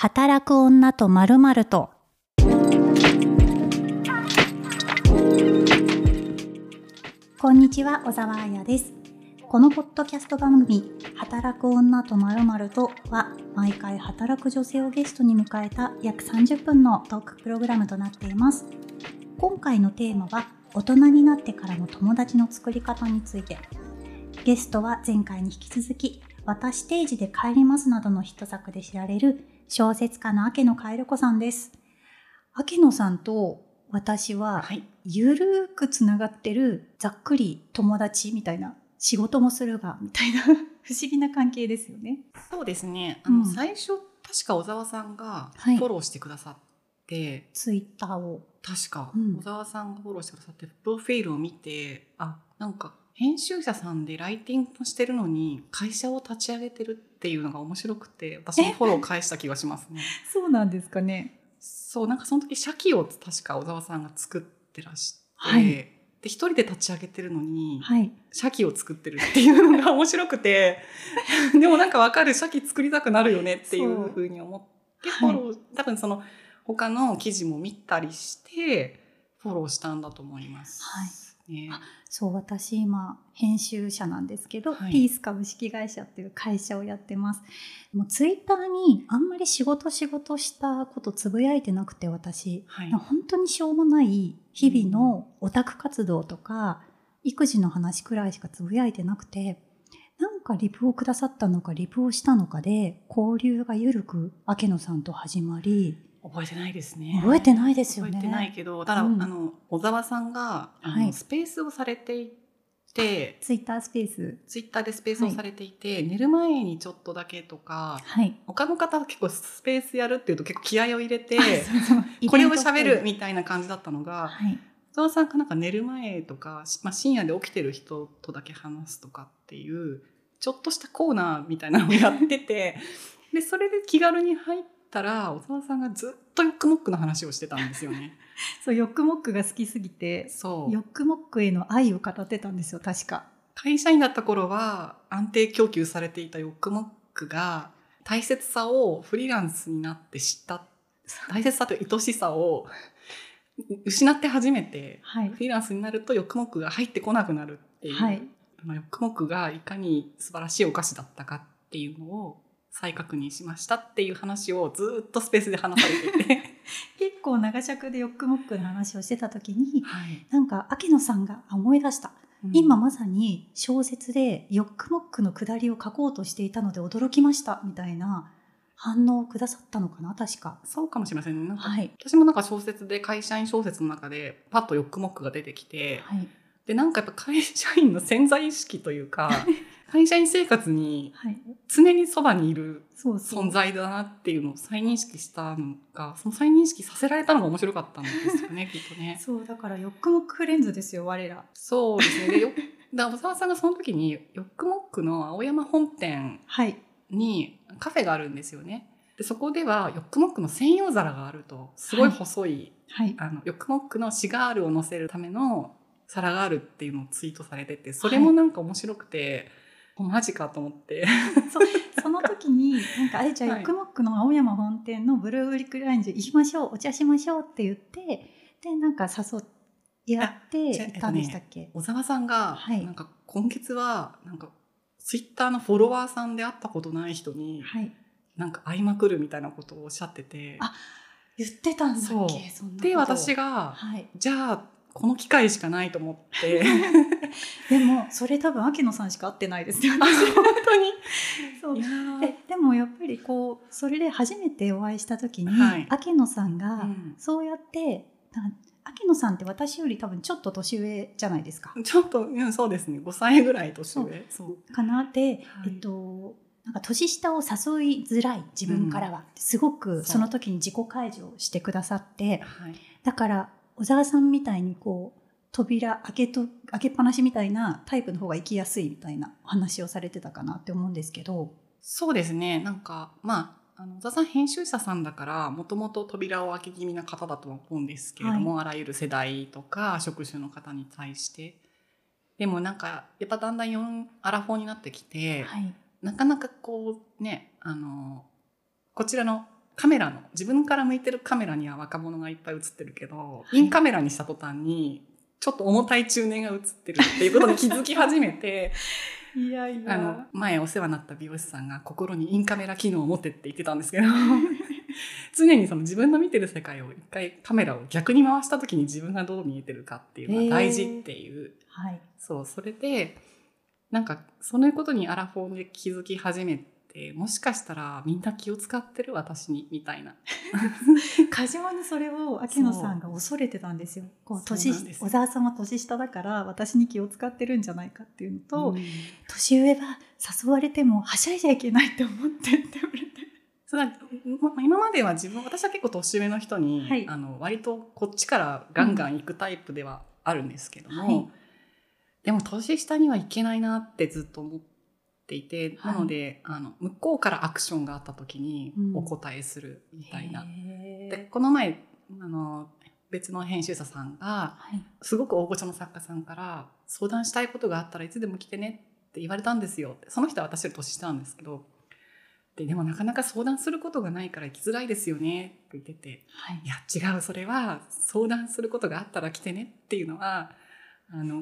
働く女とまるまると。こんにちは、小沢彩です。このポッドキャスト番組、働く女とまるまるとは、毎回働く女性をゲストに迎えた約30分のトークプログラムとなっています。今回のテーマは、大人になってからの友達の作り方について。ゲストは前回に引き続き、私定時で帰りますなどのヒット作で知られる小説家の明野かえる子さんです。明野さんと私はゆるくつながってるざっくり友達みたいな、仕事もするがみたいな不思議な関係ですよね。そうですね。最初確か小沢さんがフォローしてくださって、はい、ツイッターを確か、小沢さんがフォローしてくださってプロフィールを見て、あ、なんか編集者さんでライティングしてるのに会社を立ち上げてるっていうのが面白くて、私もフォロー返した気がしますね。そうなんですかね。そう、なんかその時社記を確か小沢さんが作ってらして、はい、で一人で立ち上げてるのに、はい、社記を作ってるっていうのが面白くてでもなんかわかる、社記作りたくなるよねっていうふうに思ってフォロー、はい、多分その他の記事も見たりしてフォローしたんだと思います、はいね、あ、そう、私今編集者なんですけど、はい、ピース株式会社っていう会社をやってます。もうツイッターにあんまり仕事したことつぶやいてなくて、私、はい、本当にしょうもない日々のオタク活動とか、育児の話くらいしかつぶやいてなくて、なんかリプをくださったのかリプをしたのかで交流が緩く明野さんと始まり、覚えてないですね。覚えてないですよね。覚えてないけど、ただ、小沢さんが、はい、スペースをされていて、ツイッタースペース、ツイッターでスペースをされていて、はい、寝る前にちょっとだけとか、はい、他の方は結構スペースやるっていうと結構気合を入れて、これを喋るみたいな感じだったのが、はい、小沢さんがなんか寝る前とか、まあ、深夜で起きてる人とだけ話すとかっていうちょっとしたコーナーみたいなのをやっててでそれで気軽に入ってたら、小沢さんがずっとヨックモックの話をしてたんですよね。そう、ヨックモックが好きすぎて、そう、ヨックモックへの愛を語ってたんですよ。確か会社員だった頃は安定供給されていたヨックモックが大切さをフリーランスになって知った、大切さと愛しさを失って初めて、はい、フリーランスになるとヨックモックが入ってこなくなるっていう、はい、ヨックモックがいかに素晴らしいお菓子だったかっていうのを再確認しましたっていう話をずっとスペースで話されていて結構長尺でヨックモックの話をしてた時に、はい、なんか明野さんが思い出した、今まさに小説でヨックモックの下りを書こうとしていたので驚きましたみたいな反応をくださったのかな。確かそうかもしれませんね。はい、私もなんか小説で、会社員小説の中でパッとヨックモックが出てきて、はい、でなんかやっぱ会社員の潜在意識というか会社員生活に常にそばにいる存在だなっていうのを再認識したのが、その再認識させられたのが面白かったんですよねきっとね。そう、だからヨックモックフレンズですよ我ら。そうですね。でよ、だ小沢さんがその時にヨックモックの青山本店にカフェがあるんですよね、はい、でそこではヨックモックの専用皿があると、すごい細い、はいはい、ヨックモックのシガールを乗せるための皿があるっていうのをツイートされてて、それもなんか面白くて、はい、マジかと思ってその時になんかあれ、じゃあヨックモックの青山本店のブルーリクラウンジ行きましょう、お茶しましょうって言って、でなんか誘い合って行ったんでしたっけ。小沢さんがなんか今月はなんかツイッターのフォロワーさんで会ったことない人になんか会いまくるみたいなことをおっしゃってて、はい、あ、言ってたんだっけ。そうそんなで私が、はい、じゃあこの機会しかないと思ってでもそれ多分明野さんしか会ってないですよね本当にそうでもやっぱりこう、それで初めてお会いした時に、はい、明野さんがそうやって、明野さんって私より多分ちょっと年上じゃないですか。ちょっと、うん、そうですね、5歳ぐらい年上そうかなって、はい、なんか年下を誘いづらい自分からは、すごくその時に自己開示をしてくださって、はい、だから小沢さんみたいにこう扉開けっぱなしみたいなタイプの方が行きやすいみたいなお話をされてたかなって思うんですけど。そうですね、なんかまあ小沢さん編集者さんだからもともと扉を開け気味な方だとは思うんですけれども、はい、あらゆる世代とか職種の方に対して。でもなんかやっぱだんだんアラフォーになってきて、はい、なかなかこうね、こちらのカメラの自分から向いてるカメラには若者がいっぱい映ってるけど、インカメラにした途端にちょっと重たい中年が映ってるっていうことに気づき始めていやいや、前お世話になった美容師さんが心にインカメラ機能を持ってって言ってたんですけど常にその自分の見てる世界を一回カメラを逆に回した時に自分がどう見えてるかっていうのが大事っていう、はい、そう、それでなんかそういうことにアラフォーで気づき始めて、もしかしたらみんな気を使ってる私にみたいな過剰にそれを秋野さんが恐れてたんですよ。こう小沢さんは年下だから私に気を使ってるんじゃないかっていうのと、うん、年上は誘われてもはしゃいじゃいけないって思ってって言われて、それは今までは私は結構年上の人に、はい、割とこっちからガンガン行くタイプではあるんですけども、うん、はい、でも年下にはいけないなってずっと思っていて、はい、なので向こうからアクションがあった時にお答えするみたいな、うん、でこの前別の編集者さんが、はい、すごく大御所の作家さんから相談したいことがあったらいつでも来てねって言われたんですよ。その人は私より年下なんですけど、でもなかなか相談することがないから行きづらいですよねって言ってて、はい、いや違う、それは相談することがあったら来てねっていうのは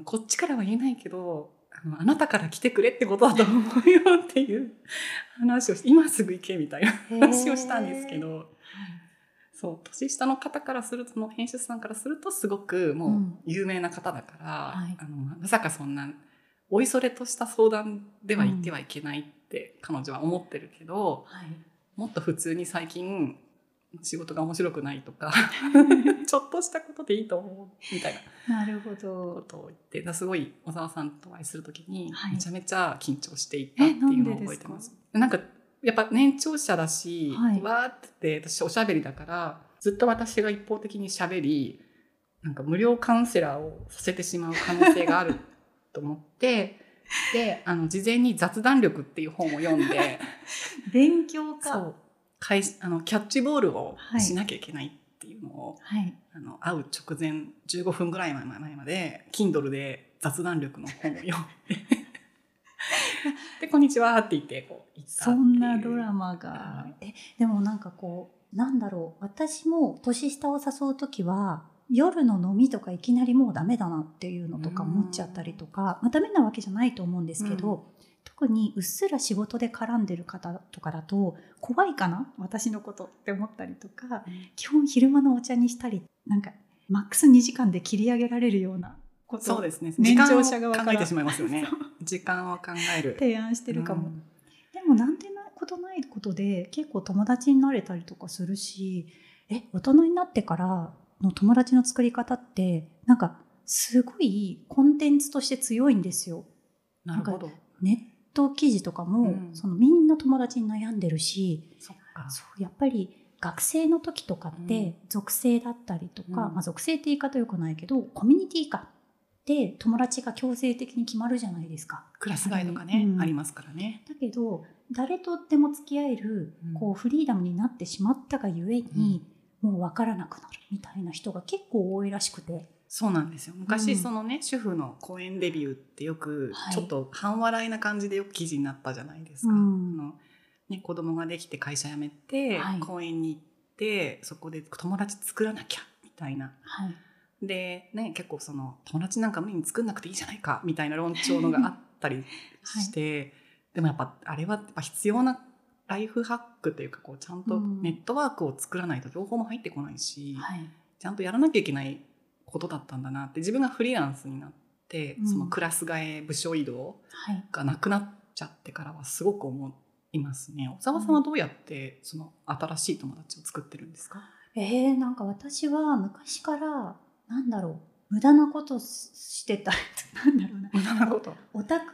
こっちからは言えないけどあなたから来てくれってことだと思うよっていう話をして今すぐ行けみたいな話をしたんですけど、そう年下の方からすると、その編集さんからするとすごくもう有名な方だから、うん、はい、まさかそんなおいそれとした相談では言ってはいけない、うん、って彼女は思ってるけど、はい、もっと普通に最近仕事が面白くないとかちょっとしたことでいいと思うみたいなことを言って、すごい小沢さんとお会いするときにめちゃめちゃ緊張していたっていうのを覚えてます。なんかやっぱ年長者だし、はい、わーって私おしゃべりだからずっと私が一方的にしゃべり、なんか無料カウンセラーをさせてしまう可能性があると思ってで事前に雑談力っていう本を読んで勉強か、そうキャッチボールをしなきゃいけないっていうのを、はい、会う直前15分ぐらい前まで Kindle で雑談力の本を読んででこんにちはって言ってこう行ったっていう、そんなドラマが、でもなんかこうなんだろう、私も年下を誘うときは夜の飲みとかいきなりもうダメだなっていうのとか思っちゃったりとか、ダメなわけじゃないと思うんですけど、うん、特にうっすら仕事で絡んでる方とかだと怖いかな私のことって思ったりとか、うん、基本昼間のお茶にしたり、なんかマックス2時間で切り上げられるようなこと、そうですね、年長者側から時間を考えてしまいますよね時間を考える提案してるかも、うん、でもなんてことないことで結構友達になれたりとかするし、大人になってからの友達の作り方ってなんかすごいコンテンツとして強いんですよ。なるほど。ネット記事とかも、うん、みんな友達に悩んでるし、そっか、そうやっぱり学生の時とかって属性だったりとか、うん、属性って言い方よくないけどコミュニティ化で友達が強制的に決まるじゃないですか。クラス外とかね、うん、ありますからね。だけど誰とでも付き合えるこうフリーダムになってしまったがゆえに、うん、もう分からなくなるみたいな人が結構多いらしくて。そうなんですよ。昔、うん、主婦の公園デビューってよく、はい、ちょっと半笑いな感じでよく記事になったじゃないですか、うん、子供ができて会社辞めて、はい、公園に行ってそこで友達作らなきゃみたいな、はい、でね、結構友達なんか無理に作んなくていいじゃないかみたいな論調のがあったりして、はい、でもやっぱあれはやっぱ必要なライフハックというか、こうちゃんとネットワークを作らないと情報も入ってこないし、うん、はい、ちゃんとやらなきゃいけないことだったんだなって、自分がフリーランスになって、うん、クラス替え部署移動がなくなっちゃってからはすごく思いますね。小沢さんはどうやって新しい友達を作ってるんですか？なんか私は昔から無駄なことしてた無駄なことオタク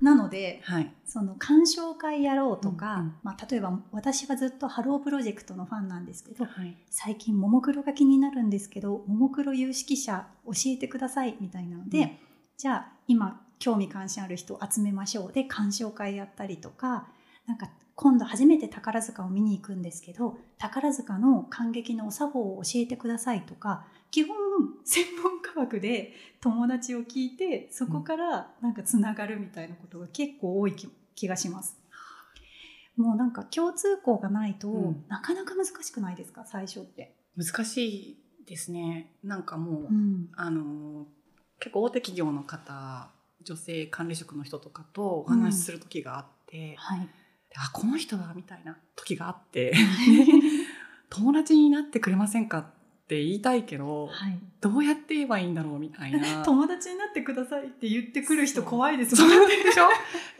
なので、はい、鑑賞会やろうとか、うんうん、例えば私はずっとハロープロジェクトのファンなんですけど、はい、最近ももクロが気になるんですけどももクロ有識者教えてくださいみたいなので、うん、じゃあ今興味関心ある人を集めましょうで鑑賞会やったりとか、なんか今度初めて宝塚を見に行くんですけど宝塚の観劇のお作法を教えてくださいとか、基本専門科学で友達を聞いてそこからつながるみたいなことが結構多い気がします。もうなんか共通項がないと、うん、なかなか難しくないですか？最初って難しいですね。なんかもう、うん、結構大手企業の方、女性管理職の人とかとお話しする時があって、うんはい、であこの人はみたいな時があって友達になってくれませんかって言いたいけど、はい、どうやって言えばいいんだろうみたいな友達になってくださいって言ってくる人怖いですよね。でしょ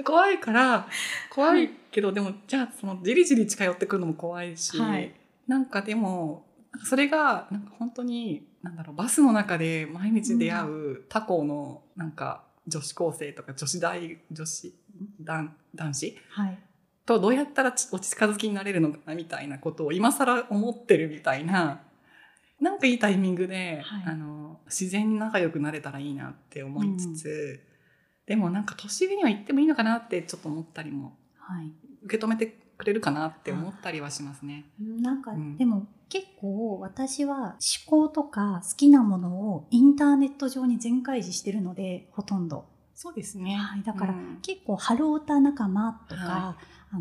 怖いから怖いけど、はい、でもじゃあそのじりじり近寄ってくるのも怖いし、はい、なんかでもそれがなんか本当になんだろうバスの中で毎日出会う他校のなんか女子高生とか男子、はい、とどうやったらお近づきになれるのかなみたいなことを今更思ってるみたいな、なんかいいタイミングで、はい、自然に仲良くなれたらいいなって思いつつ、うん、でもなんか年上には行ってもいいのかなってちょっと思ったりも、はい、受け止めてくれるかなって思ったりはしますね。なんか、うん、でも結構私は思考とか好きなものをインターネット上に全開示してるので、ほとんどそうですね、はい、だから、うん、結構ハロータ仲間とか、はい、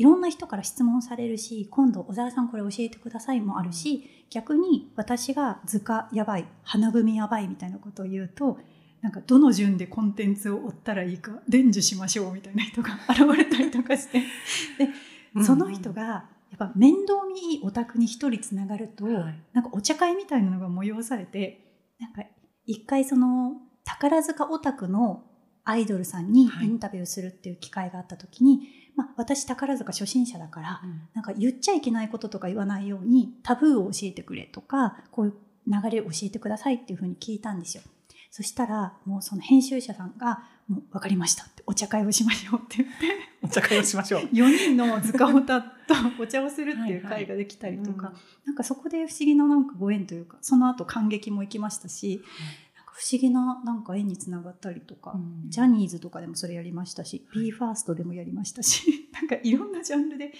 いろんな人から質問されるし、今度小沢さんこれ教えてくださいもあるし、うん、逆に私が図鑑やばい、花組やばいみたいなことを言うと、なんかどの順でコンテンツを追ったらいいか伝授しましょうみたいな人が現れたりとかしてでその人がやっぱ面倒見いいお宅に一人つながると、はい、なんかお茶会みたいなのが催されて、なんか一回その宝塚オタクのアイドルさんにインタビューするっていう機会があった時に、はいまあ、私宝塚初心者だから、うん、なんか言っちゃいけないこととか言わないようにタブーを教えてくれとか、こういう流れを教えてくださいっていうふうに聞いたんですよ。そしたらもうその編集者さんがもう分かりましたって、お茶会をしましょうって言ってお茶会をしましょう4人の図鑑をたとお茶をするっていう会ができたりとか、はいはいうん、なんかそこで不思議ななんかご縁というか、その後感激も行きましたし、うん、なんか不思議ななんか縁につながったりとか、うん、ジャニーズとかでもそれやりましたし、はい、BE:FIRST でもやりましたし、なんかいろんなジャンルで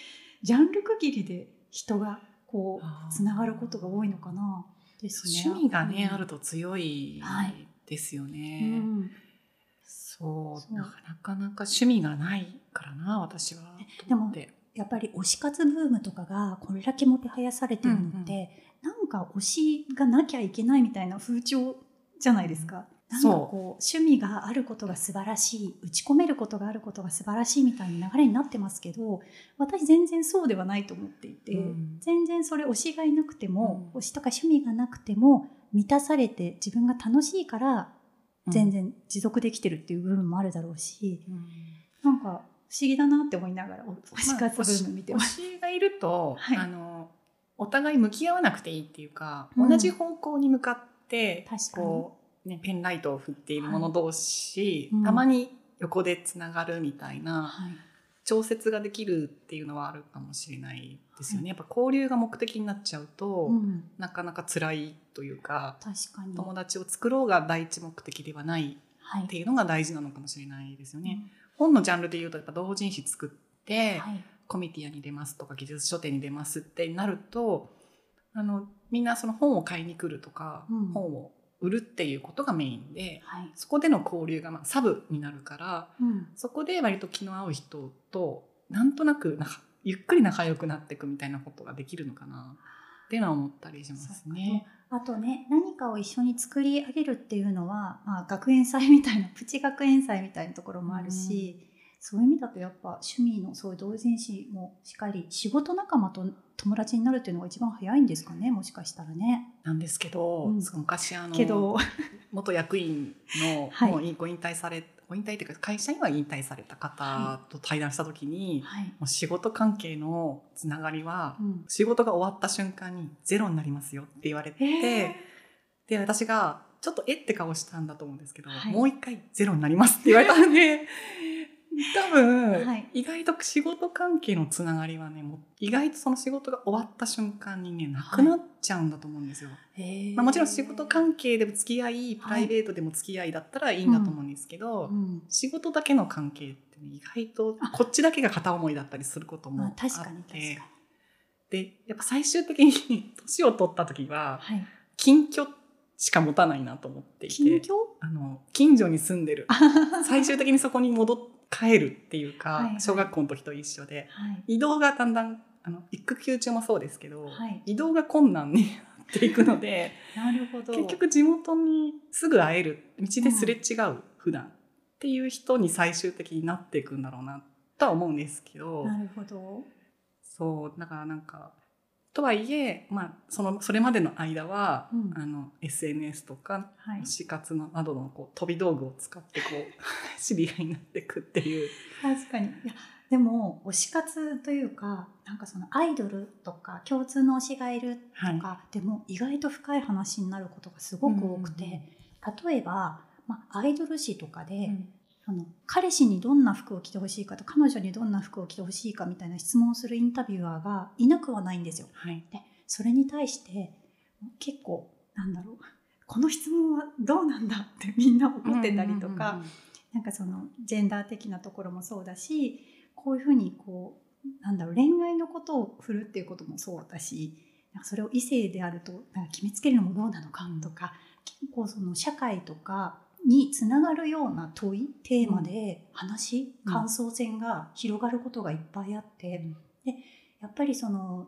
ジャンル区切りで人がこうつながることが多いのかなですね。趣味がね、うん、あると強いですよね、はいうん、そうなかなか趣味がないからな私は。でもやっぱり推し活ブームとかがこれだけもてはやされてるのって、うんうん、なんか推しがなきゃいけないみたいな風潮じゃないですか、うん、なんかこう趣味があることが素晴らしい、打ち込めることがあることが素晴らしいみたいな流れになってますけど、私全然そうではないと思っていて、うん、全然それ推しがいなくても、うん、推しとか趣味がなくても満たされて自分が楽しいから全然持続できてるっていう部分もあるだろうし、うん、なんか不思議だなって思いながら推し活ブーム見てます、まあ、推しがいると、はい、お互い向き合わなくていいっていうか、うん、同じ方向に向かってこう、ね、ペンライトを振っている者同士、はいうん、たまに横でつながるみたいな、はい、調節ができるっていうのはあるかもしれないですよね、はい、やっぱ交流が目的になっちゃうと、うん、なかなか辛いというか、確かに友達を作ろうが第一目的ではないっていうのが大事なのかもしれないですよね、はいうん、本のジャンルでいうとやっぱ同人誌作って、はい、コミティアに出ますとか技術書店に出ますってなると、みんなその本を買いに来るとか、うん、本を売るっていうことがメインで、はい、そこでの交流が、まあ、サブになるから、うん、そこで割と気の合う人となんとなくゆっくり仲良くなっていくみたいなことができるのかなっていうのは思ったりしますね。あとね、何かを一緒に作り上げるっていうのは、まあ、学園祭みたいなプチ学園祭みたいなところもあるし、うん、そういう意味だとやっぱ趣味のそういう同人誌もしっかり仕事仲間と友達になるっていうのが一番早いんですかね、もしかしたらね。なんですけど、うん、昔元役員の、はい、もうご引退というか会社員は引退された方と対談した時に、はい、もう仕事関係のつながりは、うん、仕事が終わった瞬間にゼロになりますよって言われて、で私がちょっとって顔したんだと思うんですけど、はい、もう一回ゼロになりますって言われたんで多分、はい、意外と仕事関係のつながりはね、もう意外とその仕事が終わった瞬間にね、なくなっちゃうんだと思うんですよ、はいまあ、もちろん仕事関係でも付き合い、プライベートでも付き合いだったらいいんだと思うんですけど、はいうんうん、仕事だけの関係って、ね、意外とこっちだけが片思いだったりすることもあって、まあ、確かにでやっぱ最終的に年を取った時は、はい、近距しか持たないなと思っていて、近所に住んでる最終的にそこに戻って帰るっていうか、はいはい、小学校の時と一緒で、はい、移動がだんだん育休中もそうですけど、はい、移動が困難になっていくのでなるほど、結局地元にすぐ会える、道ですれ違う、うん、普段っていう人に最終的になっていくんだろうなとは思うんですけど、なるほど、そうだからなんかとはいえ、まあ、それまでの間は、うん、SNS とか、はい、推し活などのこう飛び道具を使ってこう知り合いになっていくっていう。確かに。いやでも推し活というか、なんかそのアイドルとか共通の推しがいるとか、はい、でも意外と深い話になることがすごく多くて、うんうん、例えば、まあ、アイドル誌とかで、うん、彼氏にどんな服を着てほしいかと彼女にどんな服を着てほしいかみたいな質問をするインタビュアーがいなくはないんですよ、はい、でそれに対して結構なんだろう、この質問はどうなんだってみんな怒ってたりとか、なんかそのジェンダー的なところもそうだし、こういうふうにこうなんだろう、恋愛のことを振るっていうこともそうだし、なんかそれを異性であるとなんか決めつけるのもどうなのかとか、結構その社会とかにつながるような問いテーマで話、うん、感想戦が広がることがいっぱいあって、うん、でやっぱりその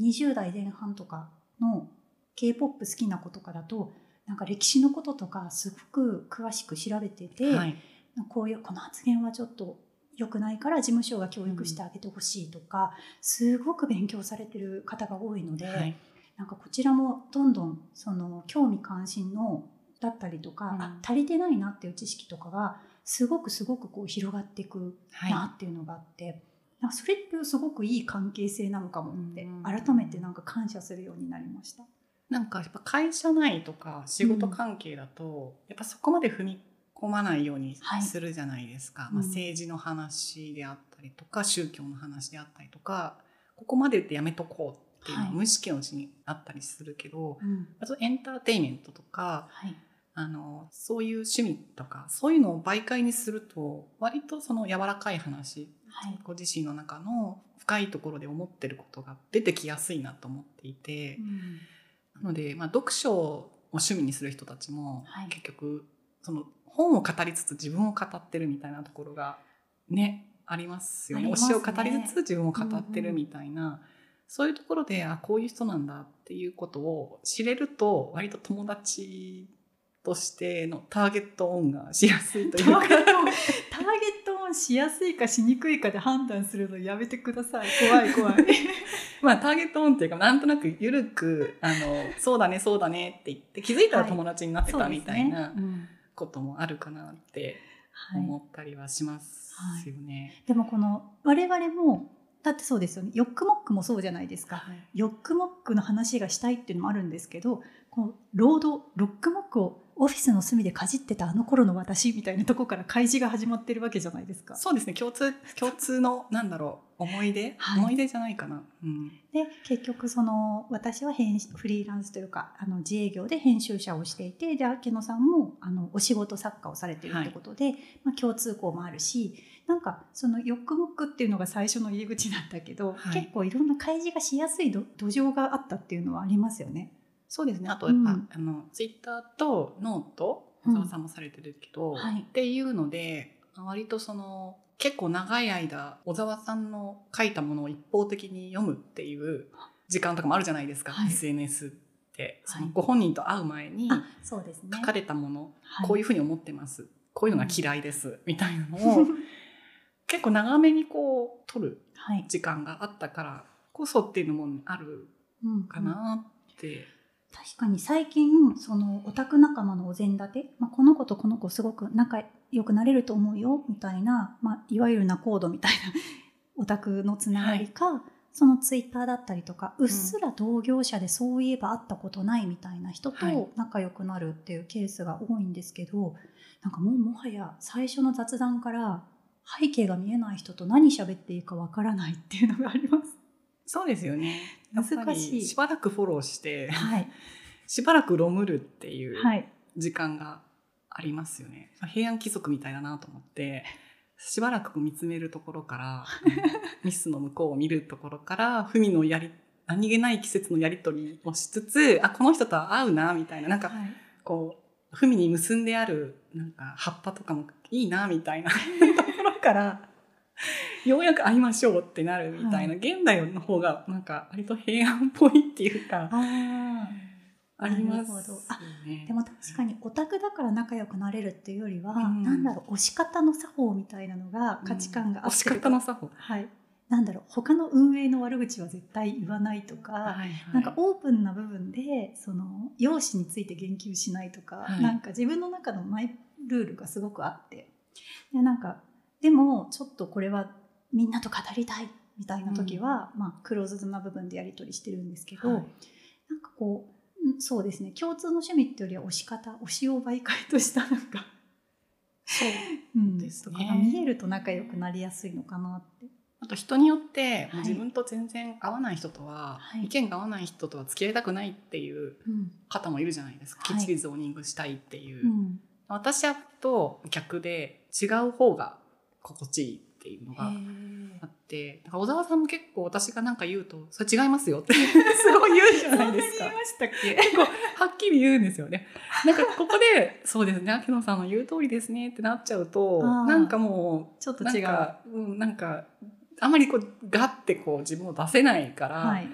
20代前半とかの K-POP 好きな子とかだとなんか歴史のこととかすごく詳しく調べてて、はい、こういうこの発言はちょっと良くないから事務所が教育してあげてほしいとか、うん、すごく勉強されてる方が多いので、はい、なんかこちらもどんどんその興味関心のだったりとか、うん、あ、足りてないなっていう知識とかがすごくこう広がっていくなっていうのがあって、はい、なんかそれってすごくいい関係性なのかもって、うん、改めてなんか感謝するようになりました。なんかやっぱ会社内とか仕事関係だと、うん、やっぱそこまで踏み込まないようにするじゃないですか、はい、まあ、政治の話であったりとか宗教の話であったりとか、ここまでってやめとこうっていうのは無意識のうちにあったりするけど、はい、あとエンターテインメントとか、はい、そういう趣味とかそういうのを媒介にすると割とその柔らかい話、はい、ご自身の中の深いところで思ってることが出てきやすいなと思っていて、うん、なので、まあ、読書を趣味にする人たちも、はい、結局その本を語りつつ自分を語ってるみたいなところがね、ありますよね。推しを語りつつ自分を語ってるみたいな、うんうん、そういうところで、あ、こういう人なんだっていうことを知れると割と友達としてのターゲットオンがしやすいというかターゲットオンしやすいかしにくいかで判断するのやめてください。怖いまあターゲットオンっていうか、なんとなくゆるくそうだねって言って気づいたら友達になってたみたいな、はい、ね、うん、こともあるかなって思ったりはしますよね、はいはい、でもこの我々もだってそうですよね。ヨックモックもそうじゃないですか、はい、ヨックモックの話がしたいっていうのもあるんですけど、こうロックモックをオフィスの隅でかじってたあの頃の私みたいなとこから開示が始まってるわけじゃないですか。そうですね、共通のなんだろう、思い出、はい、思い出じゃないかな、うん、で結局その私はフリーランスというか自営業で編集者をしていて、で秋野さんもお仕事作家をされているってことで、はい、まあ、共通項もあるし、なんかそのヨックモックっていうのが最初の入り口なんだけど、はい、結構いろんな開示がしやすい土壌があったっていうのはありますよね。そうですね、あとやっぱ、うん、ツイッターとノート、小沢さんもされてるけど、うん、はい、っていうので割とその結構長い間小沢さんの書いたものを一方的に読むっていう時間とかもあるじゃないですか、はい、SNS って、はい、そのご本人と会う前に書かれたもの、はい、こういうふうに思ってます、はい、こういうのが嫌いです、うん、みたいなのを結構長めにこう取る時間があったからこそっていうのもあるかなって、うんうん、確かに最近そのオタク仲間のお膳立て、まあ、この子とこの子すごく仲良くなれると思うよみたいな、まあ、いわゆるナコードみたいなオタクのつながりか、はい、そのツイッターだったりとかうっすら同業者でそういえば会ったことないみたいな人と仲良くなるっていうケースが多いんですけど、はい、なんかもはや最初の雑談から背景が見えない人と何喋っていいかわからないっていうのがあります。そうですよね、難しい。やっぱりしばらくフォローして、はい、しばらくロムるっていう時間がありますよね、はい、平安貴族みたいだなと思ってしばらく見つめるところからミスの向こうを見るところから文の何気ない季節のやり取りをしつつ、あ、この人とは合うなみたいな、なんかこう文に結んであるなんか葉っぱとかもいいなみたいなところからようやく会いましょうってなるみたいな、はい、現代の方がなんか割と平安っぽいっていうかありますね。でも確かにオタクだから仲良くなれるっていうよりは、うん、なんだろう、推し方の作法みたいなのが価値観が合ってる、うん、推し方の作法、はい、なんだろう、他の運営の悪口は絶対言わないとか、はいはい、なんかオープンな部分でその容姿について言及しないとか、はい、なんか自分の中のマイルールがすごくあってで、なんかでもちょっとこれはみんなと語りたいみたいな時は、うん、まあ、クローズドな部分でやり取りしてるんですけど、はい、なんかこうそうですね、共通の趣味っていうよりは推しを媒介としたなんかそうですね、うん、見えると仲良くなりやすいのかなって。あと人によって、はい、自分と全然合わない人とは、はい、意見が合わない人とは付き合いたくないっていう方もいるじゃないですか、うん、きっちりゾーニングしたいっていう、はい、うん、私はと逆で違う方が心地いいっていうのがあって、だから小沢さんも結構私が何か言うとそれ違いますよってすごい言うじゃないですか。結構はっきり言うんですよね。なんかここでそうですね、秋野さんの言う通りですねってなっちゃうとなんかもうちょっと違う、なんかあまりこうガッてこう自分を出せないから、はい、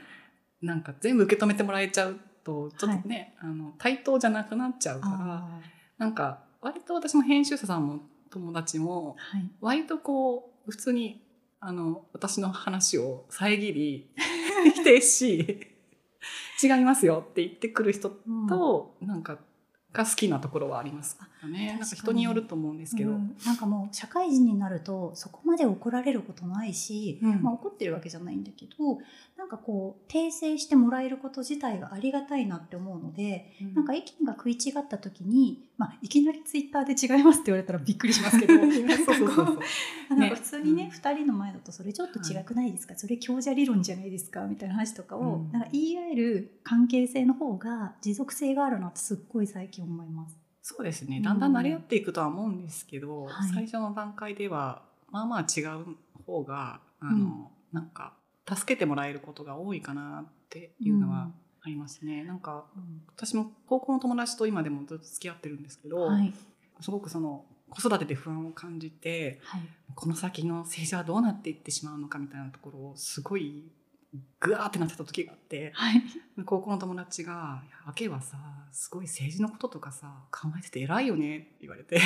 なんか全部受け止めてもらえちゃうとちょっとね、はい、対等じゃなくなっちゃうから、なんか割と私も編集者さんも友達も割とこう普通に私の話を遮り否定し違いますよって言ってくる人となんかが好きなところはありますよね。なんか人によると思うんですけど、うん、なんかもう社会人になるとそこまで怒られることないし、うん、まあ、怒ってるわけじゃないんだけど、なんかこう訂正してもらえること自体がありがたいなって思うので、うん、なんか意見が食い違った時に、まあ、いきなりツイッターで違いますって言われたらびっくりしますけどなんか普通にね、2人の前だとそれちょっと違くないですか、はい、それ強者理論じゃないですかみたいな話とかを、うん、なんか言い合える関係性の方が持続性があるなってすっごい最近思います。そうですね、だんだん慣れ合っていくとは思うんですけど、うん、最初の段階ではまあまあ違う方がうん、なんか助けてもらえることが多いかなっていうのはありますね、うん、なんか、うん、私も高校の友達と今でもずっと付き合ってるんですけど、はい、すごくその子育てで不安を感じて、はい、この先の政治はどうなっていってしまうのかみたいなところをすごいグワーってなってた時があって、はい、高校の友達が「あけはさ、すごい政治のこととかさ考えてて偉いよね」って言われて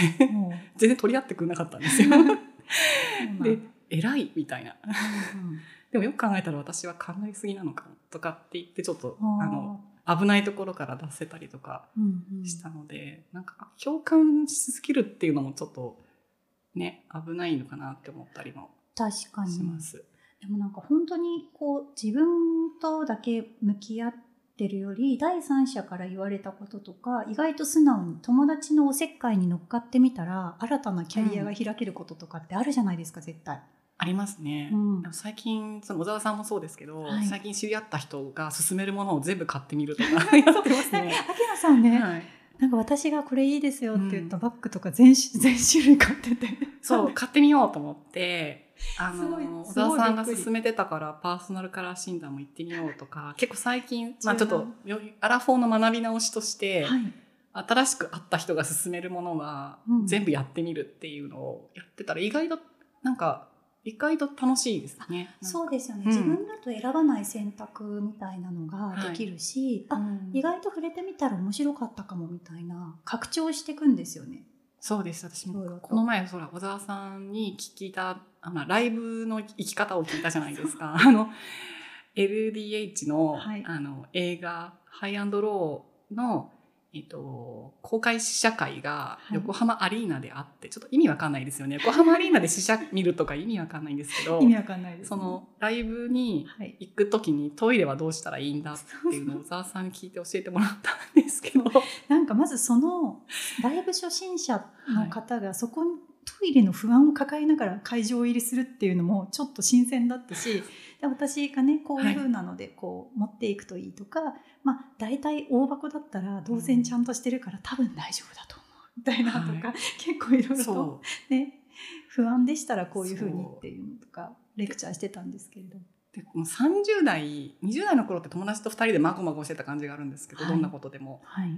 全然取り合ってくれなかったんですよで「偉い」みたいな、うん、でもよく考えたら私は考えすぎなのかとかって言って、ちょっと危ないところから出せたりとかしたので、うんうん、なんか共感しすぎるっていうのもちょっとね危ないのかなって思ったりもします。確かに。でもなんか本当にこう自分とだけ向き合ってるより、第三者から言われたこととか意外と素直に友達のおせっかいに乗っかってみたら新たなキャリアが開けることとかってあるじゃないですか、うん、絶対ありますね、うん、最近その小沢さんもそうですけど、はい、最近知り合った人が勧めるものを全部買ってみるとかやってますね秋野さんね、はい、なんか私がこれいいですよって言ったバッグとか 全種類買っててそう買ってみようと思って小沢さんが勧めてたからパーソナルカラー診断も行ってみようとか結構最近、まあ、ちょっとアラフォーの学び直しとして、はい、新しく会った人が勧めるものは全部やってみるっていうのをやってたら、うん、意外と楽しいですね。そうですよね、うん、自分だと選ばない選択みたいなのができるし、はい、うん、意外と触れてみたら面白かったかもみたいな拡張していくんですよね。そうです。私もこの前小沢さんに聞いたライブの生き方を聞いたじゃないですかLDH の、はい、映画「ハイ&ロー」の、公開試写会が横浜アリーナであって、はい、ちょっと意味わかんないですよね。横浜アリーナで試写見るとか意味わかんないんですけど意味わかんないです、ね、そのライブに行く時にトイレはどうしたらいいんだっていうのを小沢さんに聞いて教えてもらったんですけどなんかまずそのライブ初心者の方がそこに、はい、トイレの不安を抱えながら会場入りするっていうのもちょっと新鮮だったしで私がねこういう風なのでこう持っていくといいとか、はい、まあ、大体大箱だったら動線ちゃんとしてるから多分大丈夫だと思うみたいなとか、はい、結構いろいろと、ね、不安でしたらこういう風にっていうのとかレクチャーしてたんですけれど、でも30代20代の頃って友達と2人でまごまごしてた感じがあるんですけど、はい、どんなことでも、はい、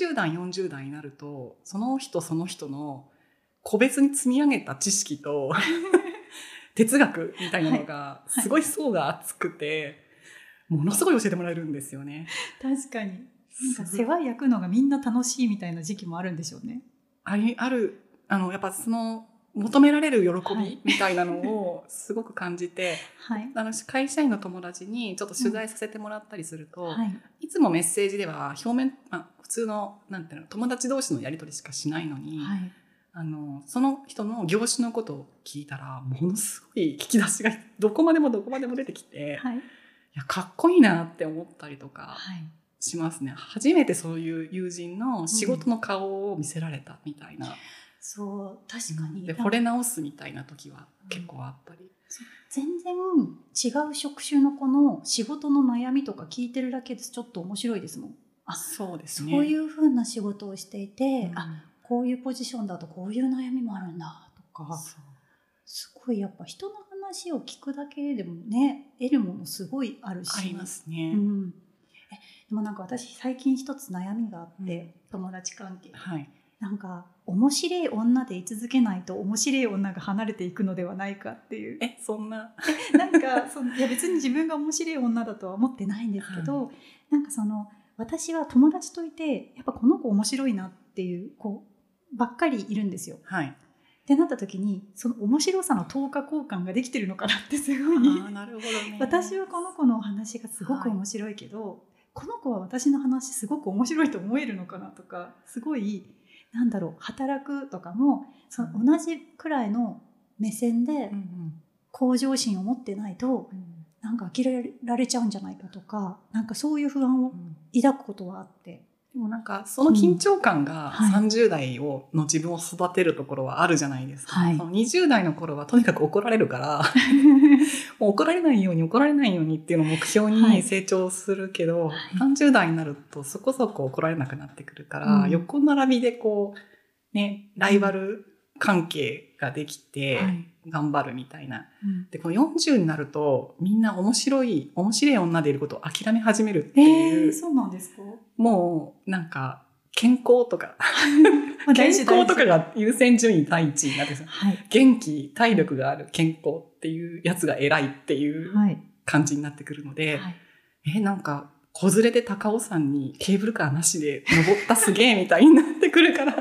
30代40代になるとその人の個別に積み上げた知識と哲学みたいなのがすごい層が厚くて、ものすごい教えてもらえるんですよね。確かに、なんか世話焼くのがみんな楽しいみたいな時期もあるんでしょうね。ある、やっぱその求められる喜びみたいなのをすごく感じて、はい、会社員の友達にちょっと取材させてもらったりすると、うん、はい、いつもメッセージでは表面、普通の、なんていうの、友達同士のやり取りしかしないのに、はい、その人の業種のことを聞いたらものすごい聞き出しがどこまでも出てきて、はい、いやかっこいいなって思ったりとかしますね、はい、初めてそういう友人の仕事の顔を見せられたみたいな、うん、そう確かに、で惚れ直すみたいな時は結構あったり、うん、全然違う職種の子の仕事の悩みとか聞いてるだけでちょっと面白いですもん。あ、そうですね、そういう風な仕事をしていて、うん、あ、こういうポジションだとこういう悩みもあるんだとか、すごいやっぱ人の話を聞くだけでもね、得るものすごいあるし、ありますね、うん、でもなんか私最近一つ悩みがあって、うん、友達関係、はい、なんか面白い女で居続けないと面白い女が離れていくのではないかっていう、そんななんかいや別に自分が面白い女だとは思ってないんですけど、はい、なんか私は友達といてやっぱこの子面白いなっていうこうばっかりいるんですよ、はい、ってなった時にその面白さの等価交換ができてるのかなってすごい、なるほど、ね、私はこの子のお話がすごく面白いけど、はい、この子は私の話すごく面白いと思えるのかなとか、すごいなんだろう、働くとかもその同じくらいの目線で向上心を持ってないと、うん、なんか諦められちゃうんじゃないかとか、なんかそういう不安を抱くことはあって、うん、でもなんかその緊張感が30代をの自分を育てるところはあるじゃないですか、はい、その20代の頃はとにかく怒られるからもう怒られないようにっていうのを目標に成長するけど、はい、30代になるとそこそこ怒られなくなってくるから、はい、横並びでこうね、ライバル関係ができて頑張るみたいな、はい、でこの40になるとみんな面白い女でいることを諦め始めるっていう、そうなんですか。もうなんか健康とか健康とかが優先順位第一になってます、はい、元気体力がある健康っていうやつが偉いっていう感じになってくるので、はい、なんか子連れで高尾山にケーブルカーなしで登ったすげえみたいになってくるから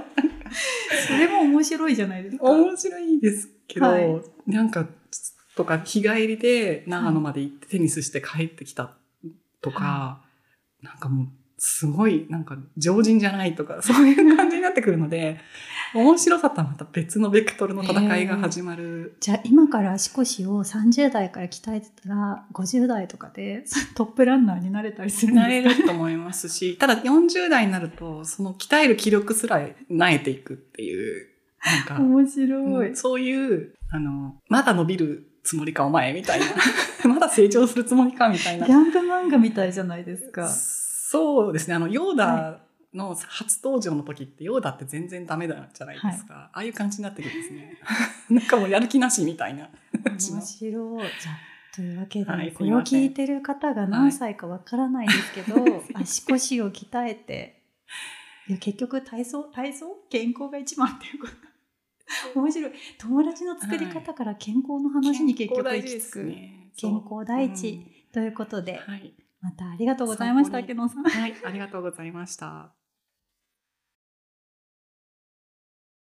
それも面白いじゃないですか。面白いですけど、はい、なんかとか日帰りで長野まで行ってテニスして帰ってきたとか、はい、なんかもうすごいなんか常人じゃないとかそういう感じになってくるので面白さとはまた別のベクトルの戦いが始まる、じゃあ今から足腰を30代から鍛えてたら50代とかでトップランナーになれたりするんですか。なれると思いますし、ただ40代になるとその鍛える気力すら萎えていくっていう、なんか面白い、うん、そういうまだ伸びるつもりかお前みたいなまだ成長するつもりかみたいなギャング漫画みたいじゃないですか。そうですね、ヨーダの初登場の時ってヨーダって全然ダメだじゃないですか、はい、ああいう感じになってるんですねなんかもうやる気なしみたいな面白い。じゃあというわけで、はい、これを聞いてる方が何歳かわからないですけど、はい、足腰を鍛えていや結局体操健康が一番っていうこと面白い。友達の作り方から健康の話に結局行き着く、はい、健康第一、うん、ということで、はい、またありがとうございました、明野さん。はい、ありがとうございました。